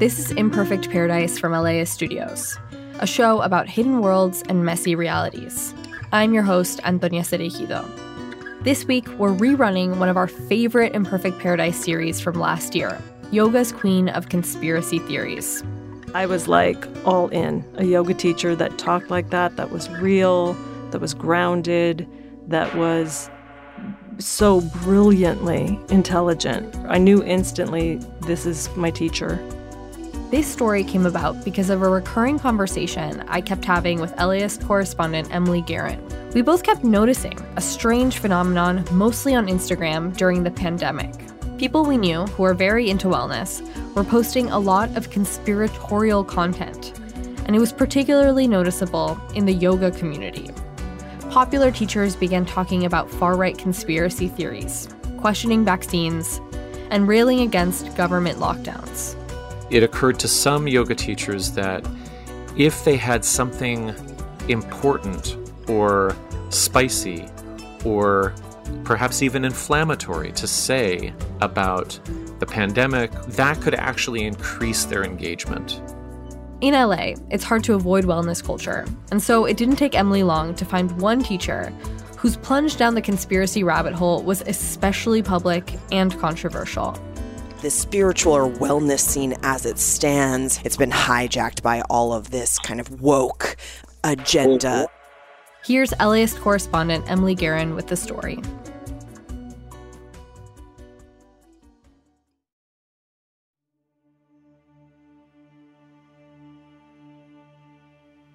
This is Imperfect Paradise from LAist Studios, a show about hidden worlds and messy realities. I'm your host, Antonia Cerejido. This week, we're rerunning one of our favorite Imperfect Paradise series from last year, Yoga's Queen of Conspiracy Theories. I was like all in, a yoga teacher that talked like that was real, that was grounded, that was so brilliantly intelligent. I knew instantly, this is my teacher. This story came about because of a recurring conversation I kept having with LAist correspondent Emily Garrett. We both kept noticing a strange phenomenon, mostly on Instagram, during the pandemic. People we knew who are very into wellness were posting a lot of conspiratorial content, and it was particularly noticeable in the yoga community. Popular teachers began talking about far-right conspiracy theories, questioning vaccines, and railing against government lockdowns. It occurred to some yoga teachers that if they had something important or spicy or perhaps even inflammatory to say about the pandemic, that could actually increase their engagement. In LA, it's hard to avoid wellness culture, and so it didn't take Emily long to find one teacher whose plunge down the conspiracy rabbit hole was especially public and controversial. The spiritual or wellness scene as it stands, it's been hijacked by all of this kind of woke agenda. Here's LAist correspondent Emily Guerin with the story.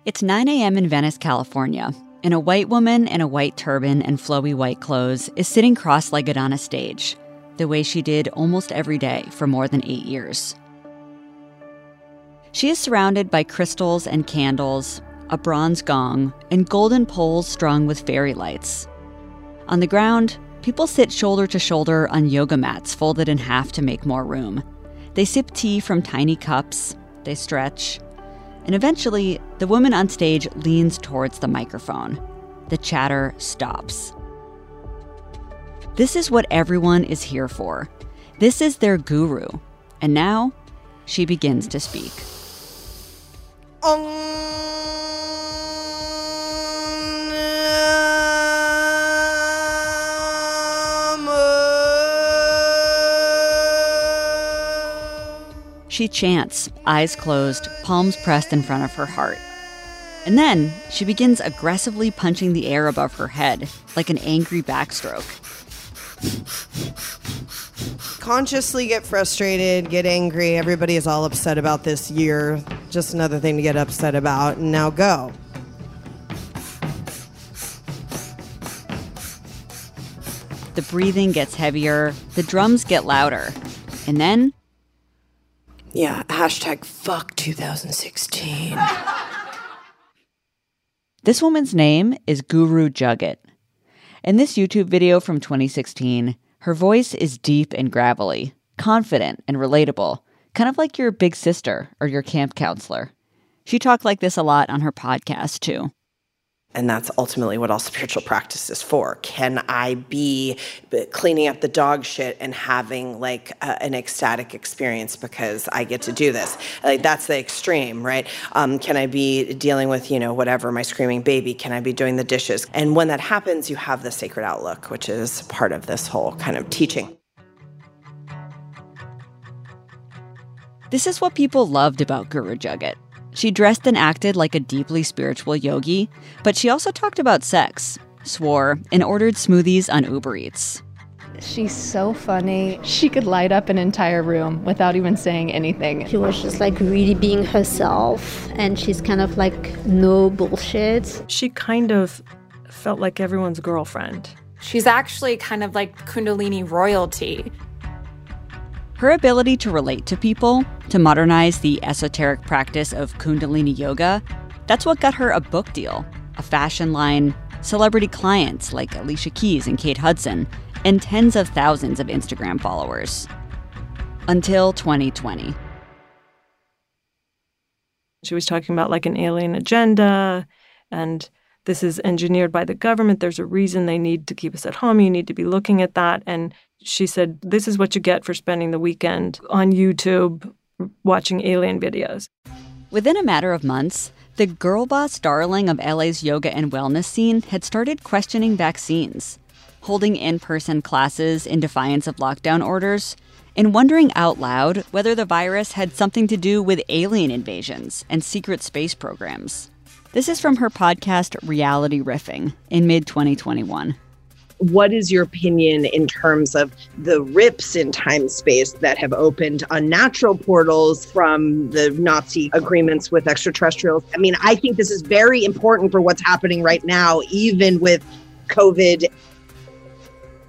It's 9 a.m. in Venice, California, and a white woman in a white turban and flowy white clothes is sitting cross-legged on a stage, the way she did almost every day for more than 8 years. She is surrounded by crystals and candles, a bronze gong, and golden poles strung with fairy lights. On the ground, people sit shoulder to shoulder on yoga mats folded in half to make more room. They sip tea from tiny cups, they stretch, and eventually the woman on stage leans towards the microphone. The chatter stops. This is what everyone is here for. This is their guru. And now, she begins to speak. Om Namo. She chants, eyes closed, palms pressed in front of her heart. And then, she begins aggressively punching the air above her head, like an angry backstroke. Consciously get frustrated, get angry. Everybody is all upset about this year. Just another thing to get upset about. And now go. The breathing gets heavier. The drums get louder. And then... yeah, hashtag fuck 2016. This woman's name is Guru Jagat. In this YouTube video from 2016, her voice is deep and gravelly, confident and relatable, kind of like your big sister or your camp counselor. She talked like this a lot on her podcast, too. And that's ultimately what all spiritual practice is for. Can I be cleaning up the dog shit and having, like, an ecstatic experience because I get to do this? Like, that's the extreme, right? Can I be dealing with, you know, whatever, my screaming baby? Can I be doing the dishes? And when that happens, you have the sacred outlook, which is part of this whole kind of teaching. This is what people loved about Guru Jagat. She dressed and acted like a deeply spiritual yogi, but she also talked about sex, swore, and ordered smoothies on Uber Eats. She's so funny. She could light up an entire room without even saying anything. She was just like really being herself, and she's kind of like no bullshit. She kind of felt like everyone's girlfriend. She's actually kind of like Kundalini royalty. Her ability to relate to people, to modernize the esoteric practice of Kundalini yoga, that's what got her a book deal, a fashion line, celebrity clients like Alicia Keys and Kate Hudson, and tens of thousands of Instagram followers. Until 2020. She was talking about like an alien agenda, and this is engineered by the government. There's a reason they need to keep us at home. You need to be looking at that. And she said, this is what you get for spending the weekend on YouTube watching alien videos. Within a matter of months, the girl boss darling of LA's yoga and wellness scene had started questioning vaccines, holding in-person classes in defiance of lockdown orders, and wondering out loud whether the virus had something to do with alien invasions and secret space programs. This is from her podcast, Reality Riffing, in mid-2021. What is your opinion in terms of the rips in time space that have opened unnatural portals from the Nazi agreements with extraterrestrials? I mean, I think this is very important for what's happening right now, even with COVID.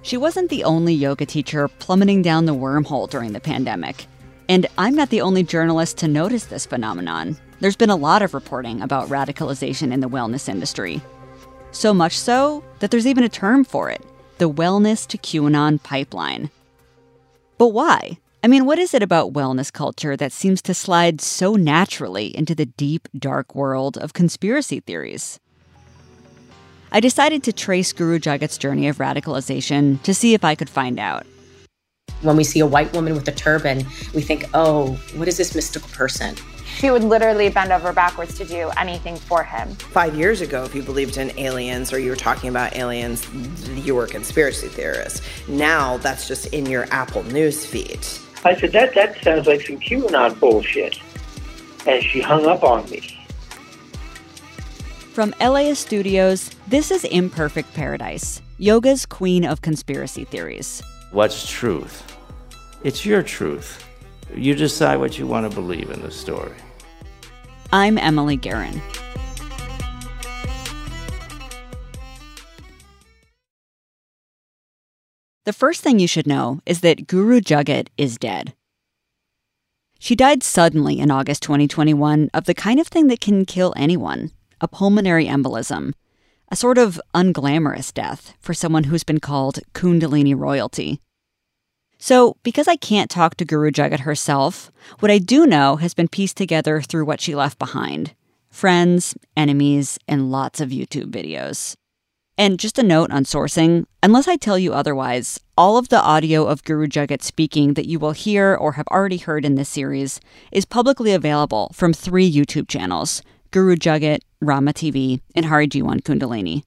She wasn't the only yoga teacher plummeting down the wormhole during the pandemic. And I'm not the only journalist to notice this phenomenon. There's been a lot of reporting about radicalization in the wellness industry. So much so that there's even a term for it, the wellness to QAnon pipeline. But why? I mean, what is it about wellness culture that seems to slide so naturally into the deep, dark world of conspiracy theories? I decided to trace Guru Jagat's journey of radicalization to see if I could find out. When we see a white woman with a turban, we think, oh, what is this mystical person? She would literally bend over backwards to do anything for him. 5 years ago, if you believed in aliens or you were talking about aliens, you were a conspiracy theorist. Now that's just in your Apple News feed. I said, that sounds like some QAnon bullshit. And she hung up on me. From LAist Studios, this is Imperfect Paradise, yoga's queen of conspiracy theories. What's truth? It's your truth. You decide what you want to believe in the story. I'm Emily Guerin. The first thing you should know is that Guru Jagat is dead. She died suddenly in August 2021 of the kind of thing that can kill anyone, a pulmonary embolism, a sort of unglamorous death for someone who's been called Kundalini royalty. So, because I can't talk to Guru Jagat herself, what I do know has been pieced together through what she left behind. Friends, enemies, and lots of YouTube videos. And just a note on sourcing, unless I tell you otherwise, all of the audio of Guru Jagat speaking that you will hear or have already heard in this series is publicly available from 3 YouTube channels, Guru Jagat, Rama TV, and Hari Jiwan Kundalini.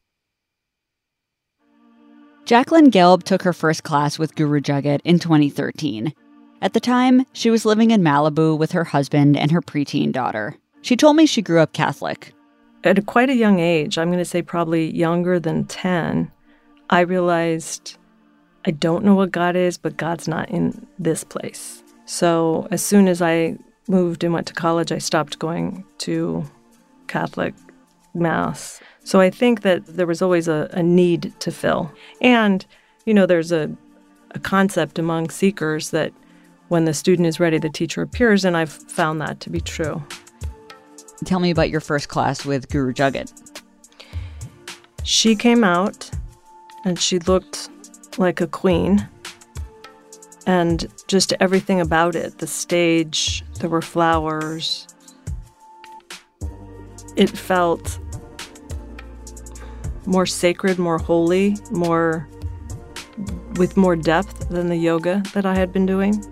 Jacqueline Gelb took her first class with Guru Jagat in 2013. At the time, she was living in Malibu with her husband and her preteen daughter. She told me she grew up Catholic. At quite a young age, I'm going to say probably younger than 10, I realized I don't know what God is, but God's not in this place. So as soon as I moved and went to college, I stopped going to Catholic mass. So I think that there was always a need to fill. And, you know, there's a concept among seekers that when the student is ready, the teacher appears, and I've found that to be true. Tell me about your first class with Guru Jagat. She came out, and she looked like a queen, and just everything about it, the stage, there were flowers. It felt more sacred, more holy, more with more depth than the yoga that I had been doing.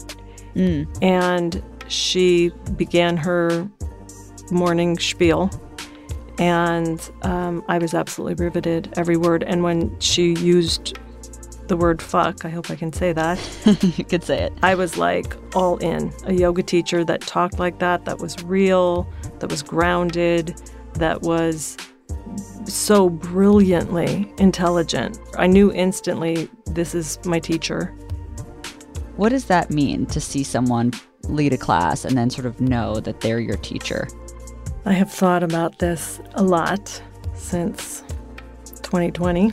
And she began her morning spiel, and I was absolutely riveted, every word. And when she used the word fuck, I hope I can say that. You could say it. I was like all in. A yoga teacher that talked like that was real, that was grounded, that was so brilliantly intelligent. I knew instantly, this is my teacher. What does that mean to see someone lead a class and then sort of know that they're your teacher? I have thought about this a lot since 2020.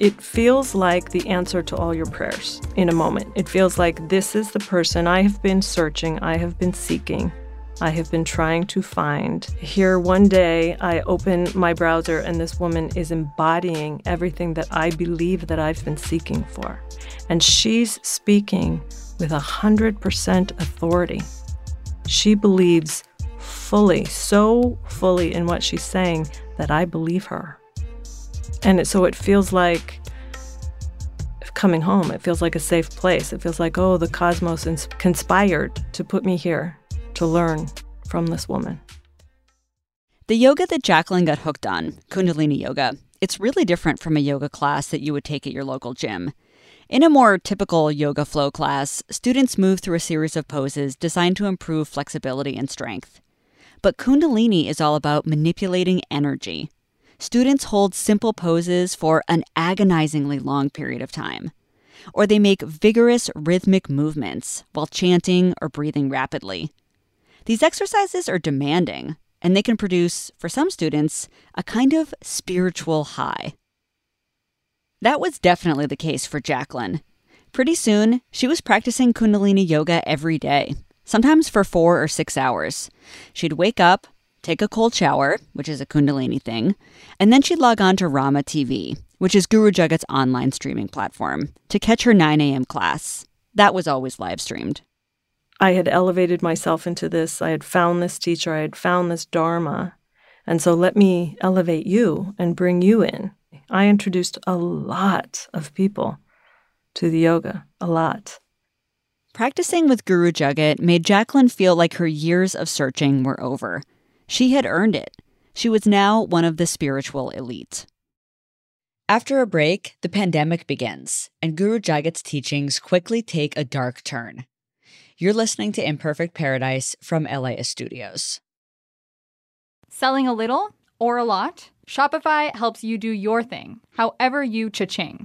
It feels like the answer to all your prayers in a moment. It feels like this is the person I have been searching, I have been seeking, I have been trying to find. Here one day, I open my browser and this woman is embodying everything that I believe that I've been seeking for. And she's speaking with 100% authority. She believes fully, so fully in what she's saying that I believe her. And so it feels like coming home. It feels like a safe place. It feels like, oh, the cosmos conspired to put me here to learn from this woman. The yoga that Jacqueline got hooked on, Kundalini yoga, it's really different from a yoga class that you would take at your local gym. In a more typical yoga flow class, students move through a series of poses designed to improve flexibility and strength. But Kundalini is all about manipulating energy. Students hold simple poses for an agonizingly long period of time. Or they make vigorous rhythmic movements while chanting or breathing rapidly. These exercises are demanding, and they can produce, for some students, a kind of spiritual high. That was definitely the case for Jacqueline. Pretty soon, she was practicing Kundalini yoga every day, sometimes for 4 or 6 hours. She'd wake up, take a cold shower, which is a Kundalini thing, and then she'd log on to Rama TV, which is Guru Jagat's online streaming platform, to catch her 9 a.m. class. That was always live streamed. I had elevated myself into this. I had found this teacher. I had found this dharma. And so let me elevate you and bring you in. I introduced a lot of people to the yoga, a lot. Practicing with Guru Jagat made Jacqueline feel like her years of searching were over. She had earned it. She was now one of the spiritual elite. After a break, the pandemic begins, and Guru Jagat's teachings quickly take a dark turn. You're listening to Imperfect Paradise from LAist Studios. Selling a little or a lot? Shopify helps you do your thing, however you cha-ching.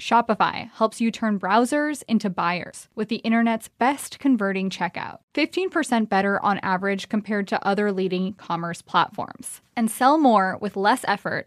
Shopify helps you turn browsers into buyers with the internet's best converting checkout. 15% better on average compared to other leading commerce platforms. And sell more with less effort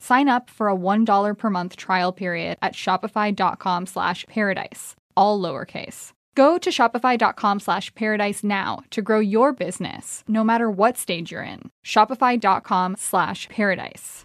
Sign up for a $1 per month trial period at shopify.com/paradise, all lowercase. Go to shopify.com/paradise now to grow your business, no matter what stage you're in. Shopify.com/paradise.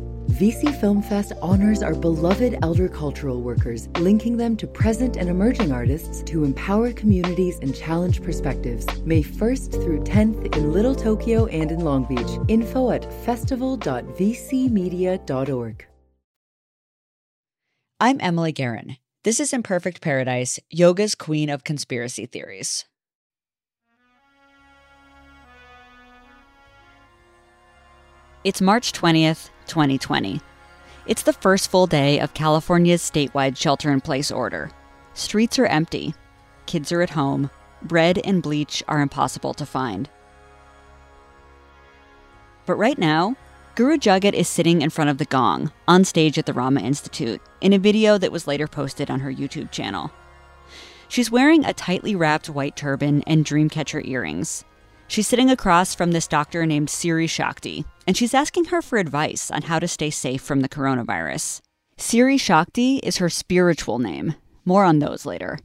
VC Film Fest honors our beloved elder cultural workers, linking them to present and emerging artists to empower communities and challenge perspectives. May 1st through 10th in Little Tokyo and in Long Beach. Info at festival.vcmedia.org. I'm Emily Guerin. This is Imperfect Paradise, yoga's queen of conspiracy theories. It's March 20th, 2020. It's the first full day of California's statewide shelter-in-place order. Streets are empty. Kids are at home. Bread and bleach are impossible to find. But right now, Guru Jagat is sitting in front of the gong, on stage at the Rama Institute, in a video that was later posted on her YouTube channel. She's wearing a tightly wrapped white turban and dreamcatcher earrings. She's sitting across from this doctor named Siri Shakti, and she's asking her for advice on how to stay safe from the coronavirus. Siri Shakti is her spiritual name. More on those later.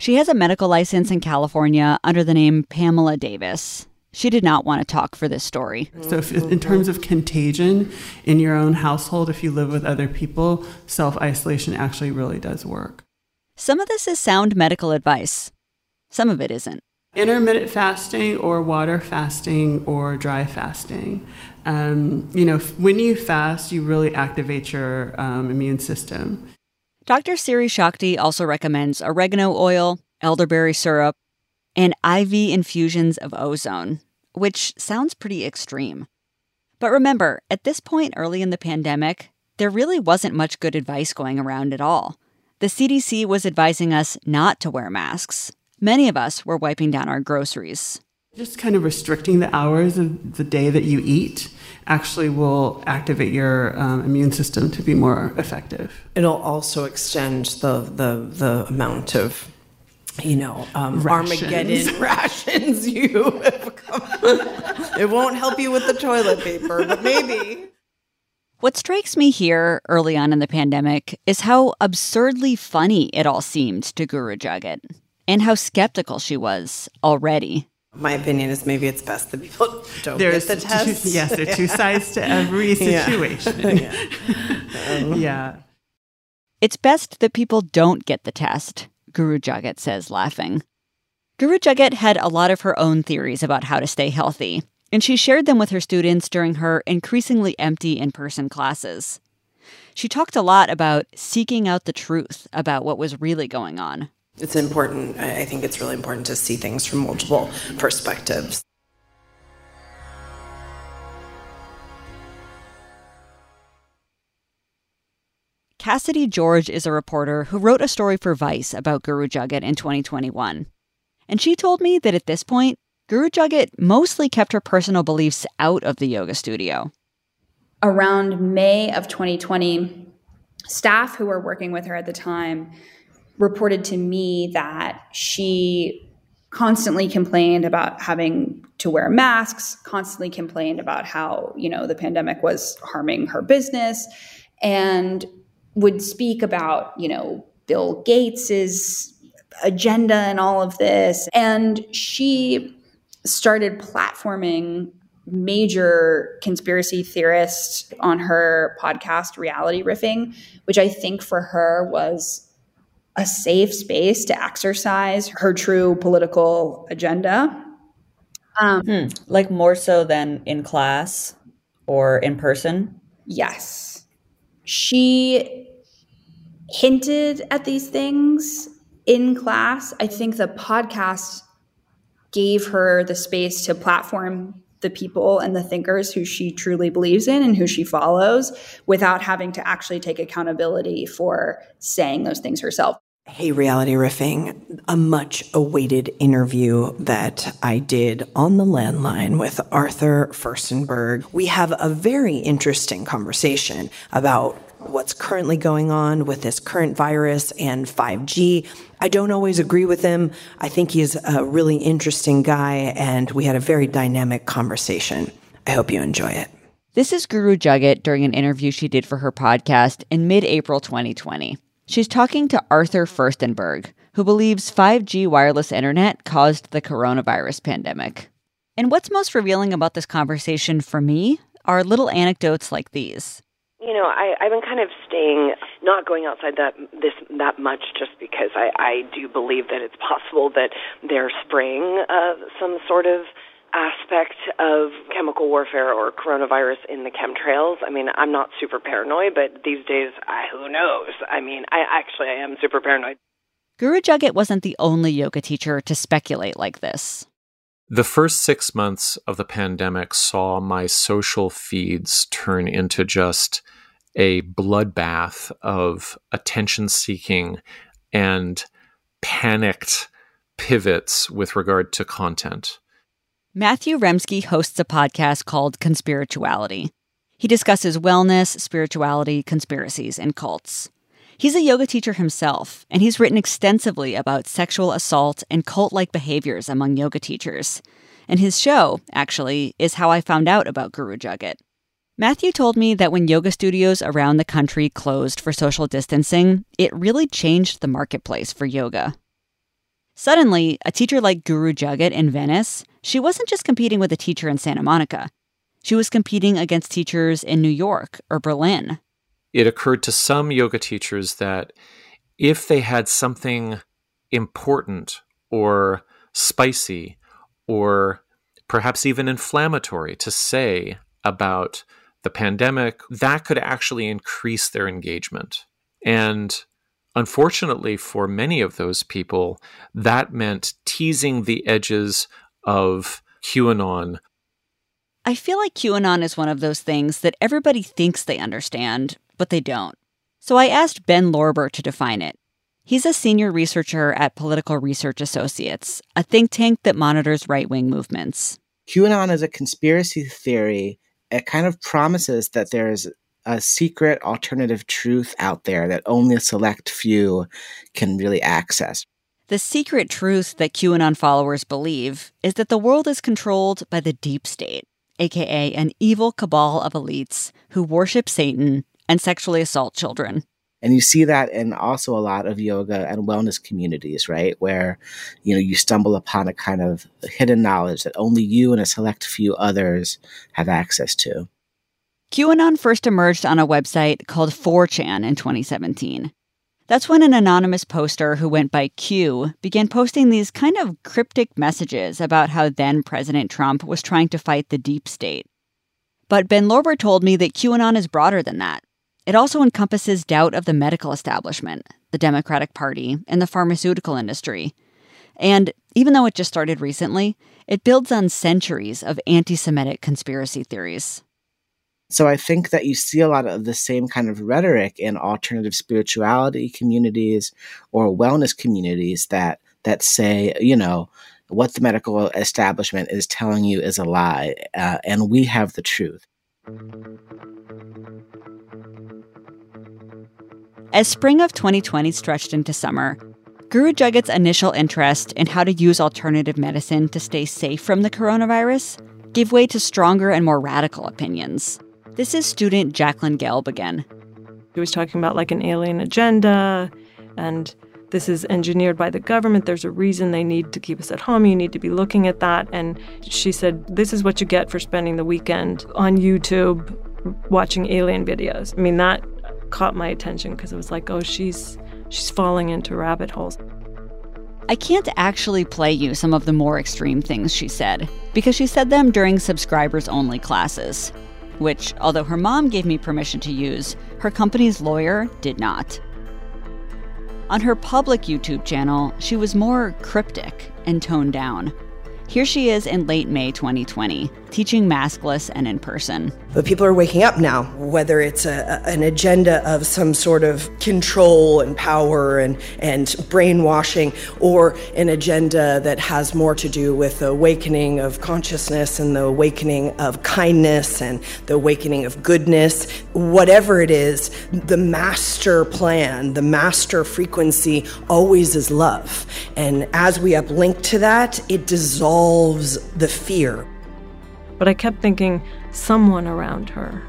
She has a medical license in California under the name Pamela Davis. She did not want to talk for this story. So if, in terms of contagion in your own household, if you live with other people, self-isolation actually really does work. Some of this is sound medical advice. Some of it isn't. Intermittent fasting or water fasting or dry fasting. When you fast, you really activate your immune system. Dr. Siri Shakti also recommends oregano oil, elderberry syrup, and IV infusions of ozone, which sounds pretty extreme. But remember, at this point early in the pandemic, there really wasn't much good advice going around at all. The CDC was advising us not to wear masks. Many of us were wiping down our groceries. Just kind of restricting the hours of the day that you eat actually will activate your immune system to be more effective. It'll also extend the amount of rations. Armageddon rations you have come. It won't help you with the toilet paper, but maybe. What strikes me here early on in the pandemic is how absurdly funny it all seemed to Guru Jagat and how skeptical she was already. My opinion is maybe it's best that people don't get the test. There are two sides to every situation. It's best that people don't get the test, Guru Jagat says, laughing. Guru Jagat had a lot of her own theories about how to stay healthy, and she shared them with her students during her increasingly empty in-person classes. She talked a lot about seeking out the truth about what was really going on. It's important. I think it's really important to see things from multiple perspectives. Cassidy George is a reporter who wrote a story for Vice about Guru Jagat in 2021. And she told me that at this point, Guru Jagat mostly kept her personal beliefs out of the yoga studio. Around May of 2020, staff who were working with her at the time reported to me that she constantly complained about having to wear masks, constantly complained about how, the pandemic was harming her business, and would speak about, Bill Gates's agenda and all of this. And she started platforming major conspiracy theorists on her podcast, Reality Riffing, which I think for her was a safe space to exercise her true political agenda. Like more so than in class or in person? Yes. She hinted at these things in class. I think the podcast gave her the space to platform the people and the thinkers who she truly believes in and who she follows without having to actually take accountability for saying those things herself. Hey, Reality Riffing, a much-awaited interview that I did on The Landline with Arthur Firstenberg. We have a very interesting conversation about what's currently going on with this current virus and 5G. I don't always agree with him. I think he's a really interesting guy, and we had a very dynamic conversation. I hope you enjoy it. This is Guru Jagat during an interview she did for her podcast in mid-April 2020. She's talking to Arthur Firstenberg, who believes 5G wireless internet caused the coronavirus pandemic. And what's most revealing about this conversation for me are little anecdotes like these. I've been kind of staying, not going outside that much just because I do believe that it's possible that they're spraying some sort of aspect of chemical warfare or coronavirus in the chemtrails. I'm not super paranoid, but these days, who knows? I am super paranoid. Guru Jagat wasn't the only yoga teacher to speculate like this. The first 6 months of the pandemic saw my social feeds turn into just a bloodbath of attention-seeking and panicked pivots with regard to content. Matthew Remsky hosts a podcast called Conspirituality. He discusses wellness, spirituality, conspiracies, and cults. He's a yoga teacher himself, and he's written extensively about sexual assault and cult-like behaviors among yoga teachers. And his show, actually, is how I found out about Guru Jagat. Matthew told me that when yoga studios around the country closed for social distancing, it really changed the marketplace for yoga. Suddenly, a teacher like Guru Jagat in Venice, she wasn't just competing with a teacher in Santa Monica. She was competing against teachers in New York or Berlin. It occurred to some yoga teachers that if they had something important or spicy or perhaps even inflammatory to say about the pandemic, that could actually increase their engagement. And unfortunately for many of those people, that meant teasing the edges of QAnon. I feel like QAnon is one of those things that everybody thinks they understand, but they don't. So I asked Ben Lorber to define it. He's a senior researcher at Political Research Associates, a think tank that monitors right-wing movements. QAnon is a conspiracy theory. It kind of promises that there's a secret alternative truth out there that only a select few can really access. The secret truth that QAnon followers believe is that the world is controlled by the deep state, aka an evil cabal of elites who worship Satan and sexually assault children. And you see that in also a lot of yoga and wellness communities, right? Where, you stumble upon a kind of hidden knowledge that only you and a select few others have access to. QAnon first emerged on a website called 4chan in 2017. That's when an anonymous poster who went by Q began posting these kind of cryptic messages about how then-President Trump was trying to fight the deep state. But Ben Lorber told me that QAnon is broader than that. It also encompasses doubt of the medical establishment, the Democratic Party, and the pharmaceutical industry. And even though it just started recently, it builds on centuries of anti-Semitic conspiracy theories. So I think that you see a lot of the same kind of rhetoric in alternative spirituality communities or wellness communities that say, what the medical establishment is telling you is a lie, and we have the truth. As spring of 2020 stretched into summer, Guru Jagat's initial interest in how to use alternative medicine to stay safe from the coronavirus gave way to stronger and more radical opinions. This is student Jacqueline Gelb again. He was talking about an alien agenda, and this is engineered by the government. There's a reason they need to keep us at home. You need to be looking at that. And she said, this is what you get for spending the weekend on YouTube watching alien videos. I mean, that caught my attention because it was like, oh, she's falling into rabbit holes. I can't actually play you some of the more extreme things she said because she said them during subscribers-only classes, which, although her mom gave me permission to use, her company's lawyer did not. On her public YouTube channel, she was more cryptic and toned down. Here she is in late May 2020, teaching maskless and in person. But people are waking up now, whether it's an agenda of some sort of control and power and brainwashing, or an agenda that has more to do with the awakening of consciousness and the awakening of kindness and the awakening of goodness. Whatever it is, the master plan, the master frequency always is love. And as we uplink to that, it dissolves the fear. But I kept thinking, someone around her,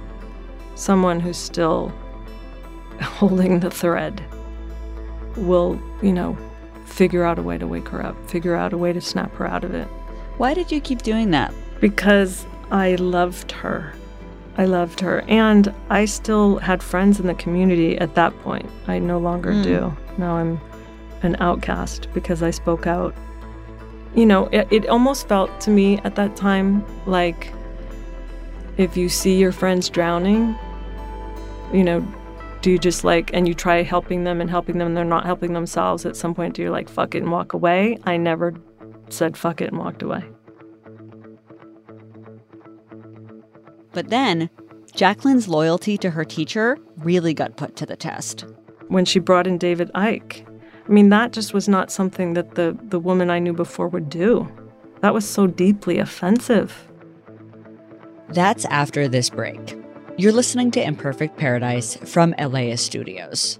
someone who's still holding the thread, will, figure out a way to wake her up, figure out a way to snap her out of it. Why did you keep doing that? Because I loved her. And I still had friends in the community at that point. I no longer do. Now I'm an outcast because I spoke out. It almost felt to me at that time like if you see your friends drowning, do you just and you try helping them and they're not helping themselves? At some point, do you fuck it and walk away? I never said fuck it and walked away. But then Jacqueline's loyalty to her teacher really got put to the test. When she brought in David Icke, that just was not something that the woman I knew before would do. That was so deeply offensive. That's after this break. You're listening to Imperfect Paradise from LAist Studios.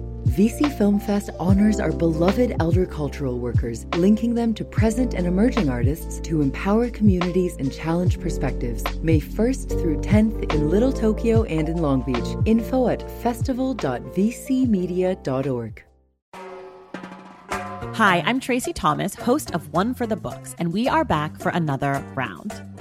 VC Film Fest honors our beloved elder cultural workers, linking them to present and emerging artists to empower communities and challenge perspectives. May 1st through 10th in Little Tokyo and in Long Beach. Info at festival.vcmedia.org. Hi, I'm Tracy Thomas, host of One for the Books, and we are back for another round.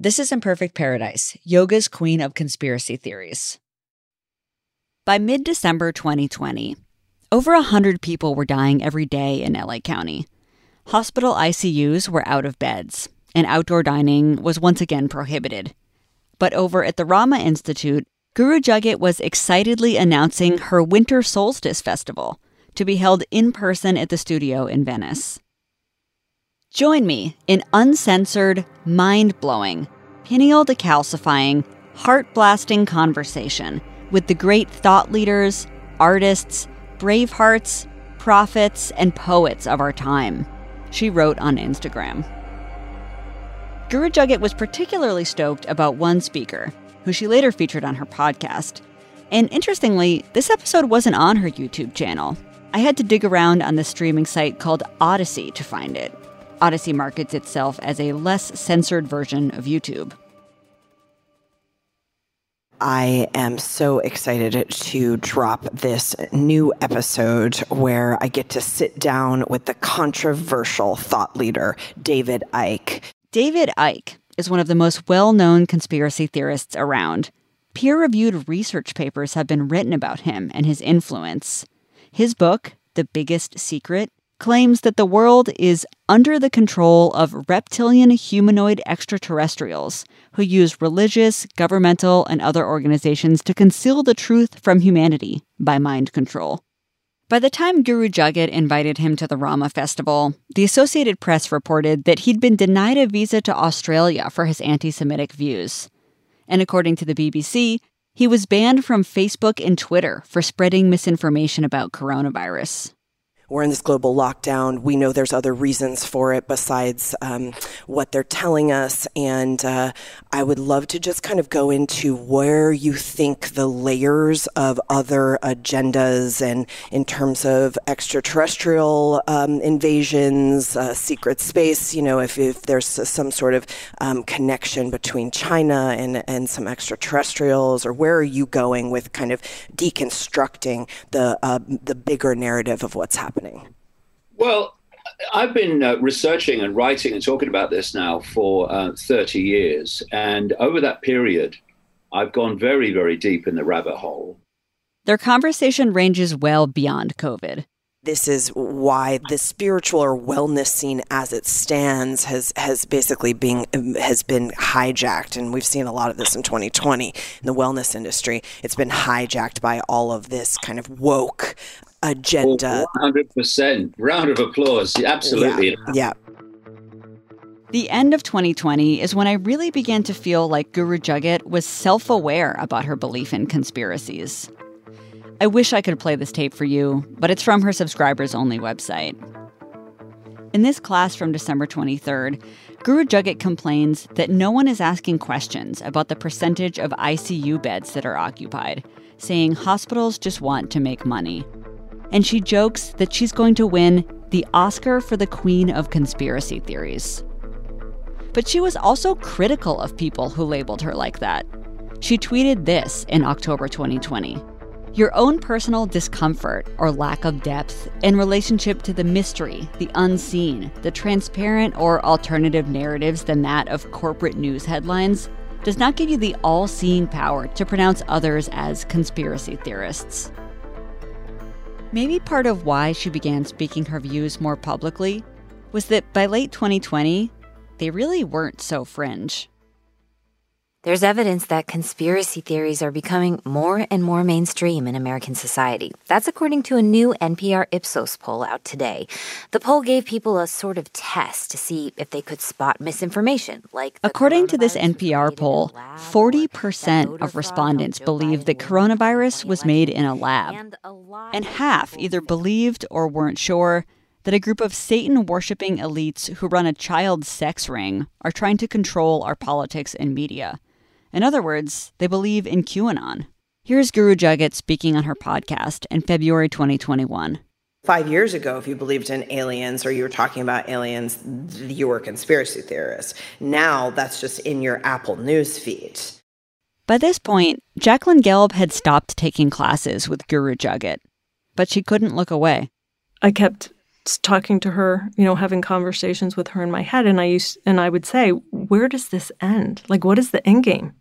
This is Imperfect Paradise, yoga's queen of conspiracy theories. By mid-December 2020, over 100 people were dying every day in LA County. Hospital ICUs were out of beds, and outdoor dining was once again prohibited. But over at the Rama Institute, Guru Jagat was excitedly announcing her Winter Solstice Festival to be held in person at the studio in Venice. Join me in uncensored, mind-blowing, pineal decalcifying, heart-blasting conversation with the great thought leaders, artists, bravehearts, prophets, and poets of our time, she wrote on Instagram. Guru Jagat was particularly stoked about one speaker, who she later featured on her podcast. And interestingly, this episode wasn't on her YouTube channel. I had to dig around on the streaming site called Odysee to find it. Odysee markets itself as a less censored version of YouTube. I am so excited to drop this new episode where I get to sit down with the controversial thought leader, David Icke. David Icke is one of the most well-known conspiracy theorists around. Peer-reviewed research papers have been written about him and his influence. His book, The Biggest Secret, claims that the world is under the control of reptilian humanoid extraterrestrials who use religious, governmental, and other organizations to conceal the truth from humanity by mind control. By the time Guru Jagat invited him to the Rama Festival, the Associated Press reported that he'd been denied a visa to Australia for his anti-Semitic views. And according to the BBC, he was banned from Facebook and Twitter for spreading misinformation about coronavirus. We're in this global lockdown. We know there's other reasons for it besides what they're telling us. And I would love to just kind of go into where you think the layers of other agendas and in terms of extraterrestrial invasions, secret space, you know, if there's some sort of connection between China and some extraterrestrials, or where are you going with kind of deconstructing the bigger narrative of what's happening? Well, I've been researching and writing and talking about this now for 30 years. And over that period, I've gone very, very deep in the rabbit hole. Their conversation ranges well beyond COVID. This is why the spiritual or wellness scene as it stands has been hijacked. And we've seen a lot of this in 2020 in the wellness industry. It's been hijacked by all of this kind of woke agenda. 100%. Round of applause. Absolutely. Yeah. The end of 2020 is when I really began to feel like Guru Jagat was self-aware about her belief in conspiracies. I wish I could play this tape for you, but it's from her subscribers-only website. In this class from December 23rd, Guru Jagat complains that no one is asking questions about the percentage of ICU beds that are occupied, saying hospitals just want to make money. And she jokes that she's going to win the Oscar for the Queen of Conspiracy Theories. But she was also critical of people who labeled her like that. She tweeted this in October 2020. Your own personal discomfort or lack of depth in relationship to the mystery, the unseen, the transparent or alternative narratives than that of corporate news headlines does not give you the all-seeing power to pronounce others as conspiracy theorists. Maybe part of why she began speaking her views more publicly was that by late 2020, they really weren't so fringe. There's evidence that conspiracy theories are becoming more and more mainstream in American society. That's according to a new NPR Ipsos poll out today. The poll gave people a sort of test to see if they could spot misinformation. Like, according to this NPR poll, 40% of respondents believed that coronavirus was made in a lab. And half either believed or weren't sure that a group of Satan-worshipping elites who run a child sex ring are trying to control our politics and media. In other words, they believe in QAnon. Here's Guru Jagat speaking on her podcast in February 2021. 5 years ago, if you believed in aliens or you were talking about aliens, you were a conspiracy theorist. Now that's just in your Apple News feed. By this point, Jacqueline Gelb had stopped taking classes with Guru Jagat, but she couldn't look away. I kept talking to her, you know, having conversations with her in my head, and I would say, where does this end? Like, what is the end game?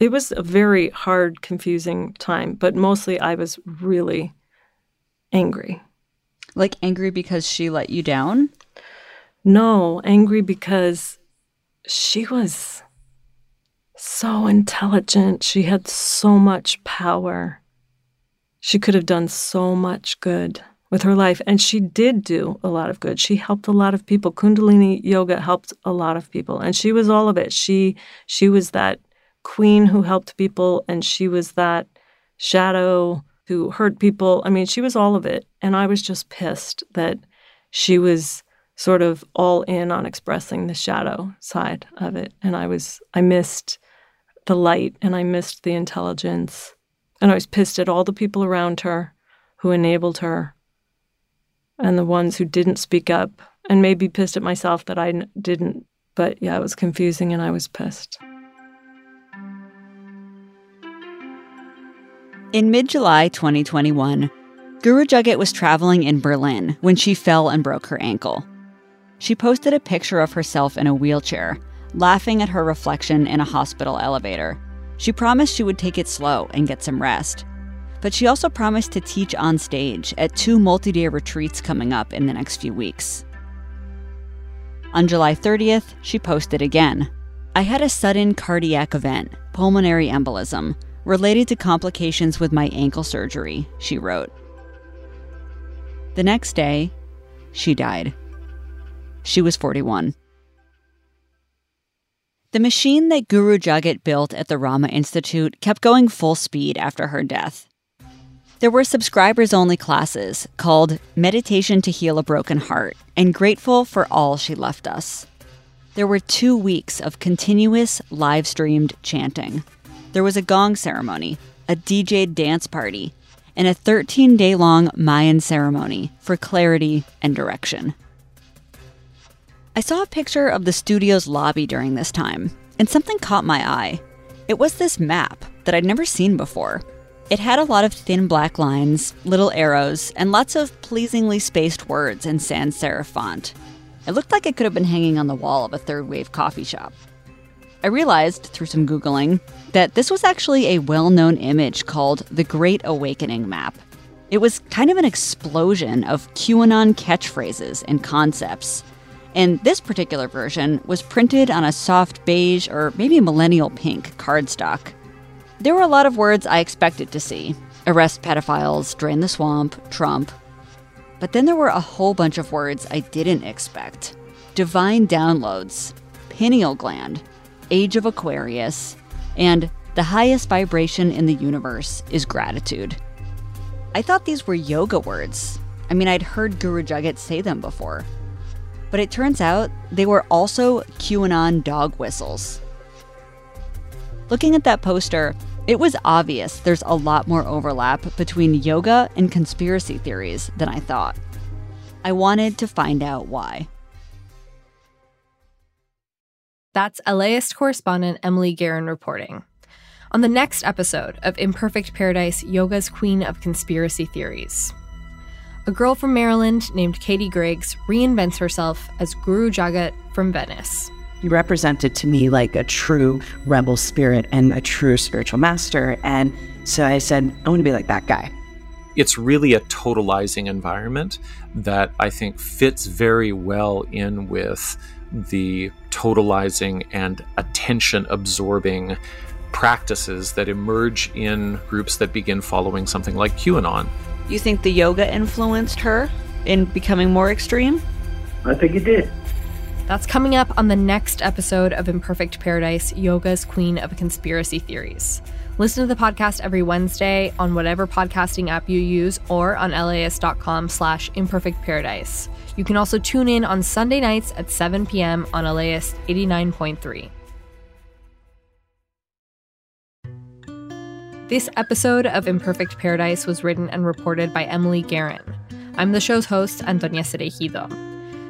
It was a very hard, confusing time, but mostly I was really angry. Like angry because she let you down? No, angry because she was so intelligent. She had so much power. She could have done so much good with her life, and she did do a lot of good. She helped a lot of people. Kundalini yoga helped a lot of people, and she was all of it. She was that queen who helped people, and she was that shadow who hurt people. I mean, she was all of it, and I was just pissed that she was sort of all in on expressing the shadow side of it, and I missed the light, and I missed the intelligence, and I was pissed at all the people around her who enabled her, and the ones who didn't speak up, and maybe pissed at myself that I didn't. But yeah, it was confusing and I was pissed. In mid-July 2021, Guru Jagat was traveling in Berlin when she fell and broke her ankle. She posted a picture of herself in a wheelchair, laughing at her reflection in a hospital elevator. She promised she would take it slow and get some rest. But she also promised to teach on stage at 2 multi-day retreats coming up in the next few weeks. On July 30th, she posted again. I had a sudden cardiac event, pulmonary embolism, related to complications with my ankle surgery, she wrote. The next day, she died. She was 41. The machine that Guru Jagat built at the Rama Institute kept going full speed after her death. There were subscribers-only classes called Meditation to Heal a Broken Heart and Grateful for All She Left Us. There were 2 weeks of continuous live-streamed chanting. There was a gong ceremony, a DJ'd dance party, and a 13-day-long Mayan ceremony for clarity and direction. I saw a picture of the studio's lobby during this time, and something caught my eye. It was this map that I'd never seen before. It had a lot of thin black lines, little arrows, and lots of pleasingly spaced words in sans serif font. It looked like it could have been hanging on the wall of a third-wave coffee shop. I realized, through some Googling, that this was actually a well-known image called the Great Awakening Map. It was kind of an explosion of QAnon catchphrases and concepts. And this particular version was printed on a soft beige or maybe millennial pink cardstock. There were a lot of words I expected to see. Arrest pedophiles, drain the swamp, Trump. But then there were a whole bunch of words I didn't expect. Divine downloads, pineal gland, age of Aquarius, and the highest vibration in the universe is gratitude. I thought these were yoga words. I mean, I'd heard Guru Jagat say them before. But it turns out they were also QAnon dog whistles. Looking at that poster, it was obvious there's a lot more overlap between yoga and conspiracy theories than I thought. I wanted to find out why. That's LAist correspondent Emily Guerin reporting. On the next episode of Imperfect Paradise, Yoga's Queen of Conspiracy Theories. A girl from Maryland named Katie Griggs reinvents herself as Guru Jagat from Venice. He represented to me like a true rebel spirit and a true spiritual master. And so I said, I want to be like that guy. it's really a totalizing environment that I think fits very well in with the totalizing and attention-absorbing practices that emerge in groups that begin following something like QAnon. You think the yoga influenced her in becoming more extreme? I think it did. That's coming up on the next episode of Imperfect Paradise, Yoga's Queen of Conspiracy Theories. Listen to the podcast every Wednesday on whatever podcasting app you use or on LAist.com/imperfectparadise. You can also tune in on Sunday nights at 7 p.m. on LAist 89.3. This episode of Imperfect Paradise was written and reported by Emily Guerin. I'm the show's host, Antonia Cerejido.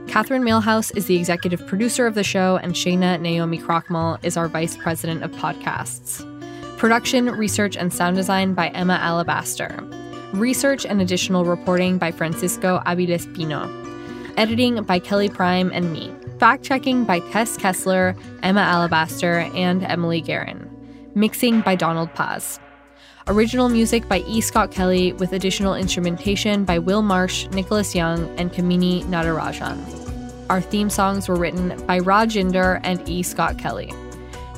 Catherine Mailhouse is the executive producer of the show, and Shayna Naomi Crockmull is our vice president of podcasts. Production, research, and sound design by Emma Alabaster. Research and additional reporting by Francisco Aviles Pino. Editing by Kelly Prime and me. Fact-checking by Tess Kessler, Emma Alabaster, and Emily Guerin. Mixing by Donald Paz. Original music by E. Scott Kelly, with additional instrumentation by Will Marsh, Nicholas Young, and Kamini Natarajan. Our theme songs were written by Rajinder and E. Scott Kelly.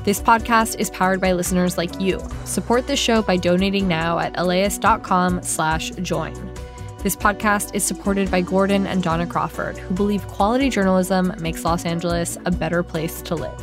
This podcast is powered by listeners like you. Support this show by donating now at LAist.com/join. This podcast is supported by Gordon and Donna Crawford, who believe quality journalism makes Los Angeles a better place to live.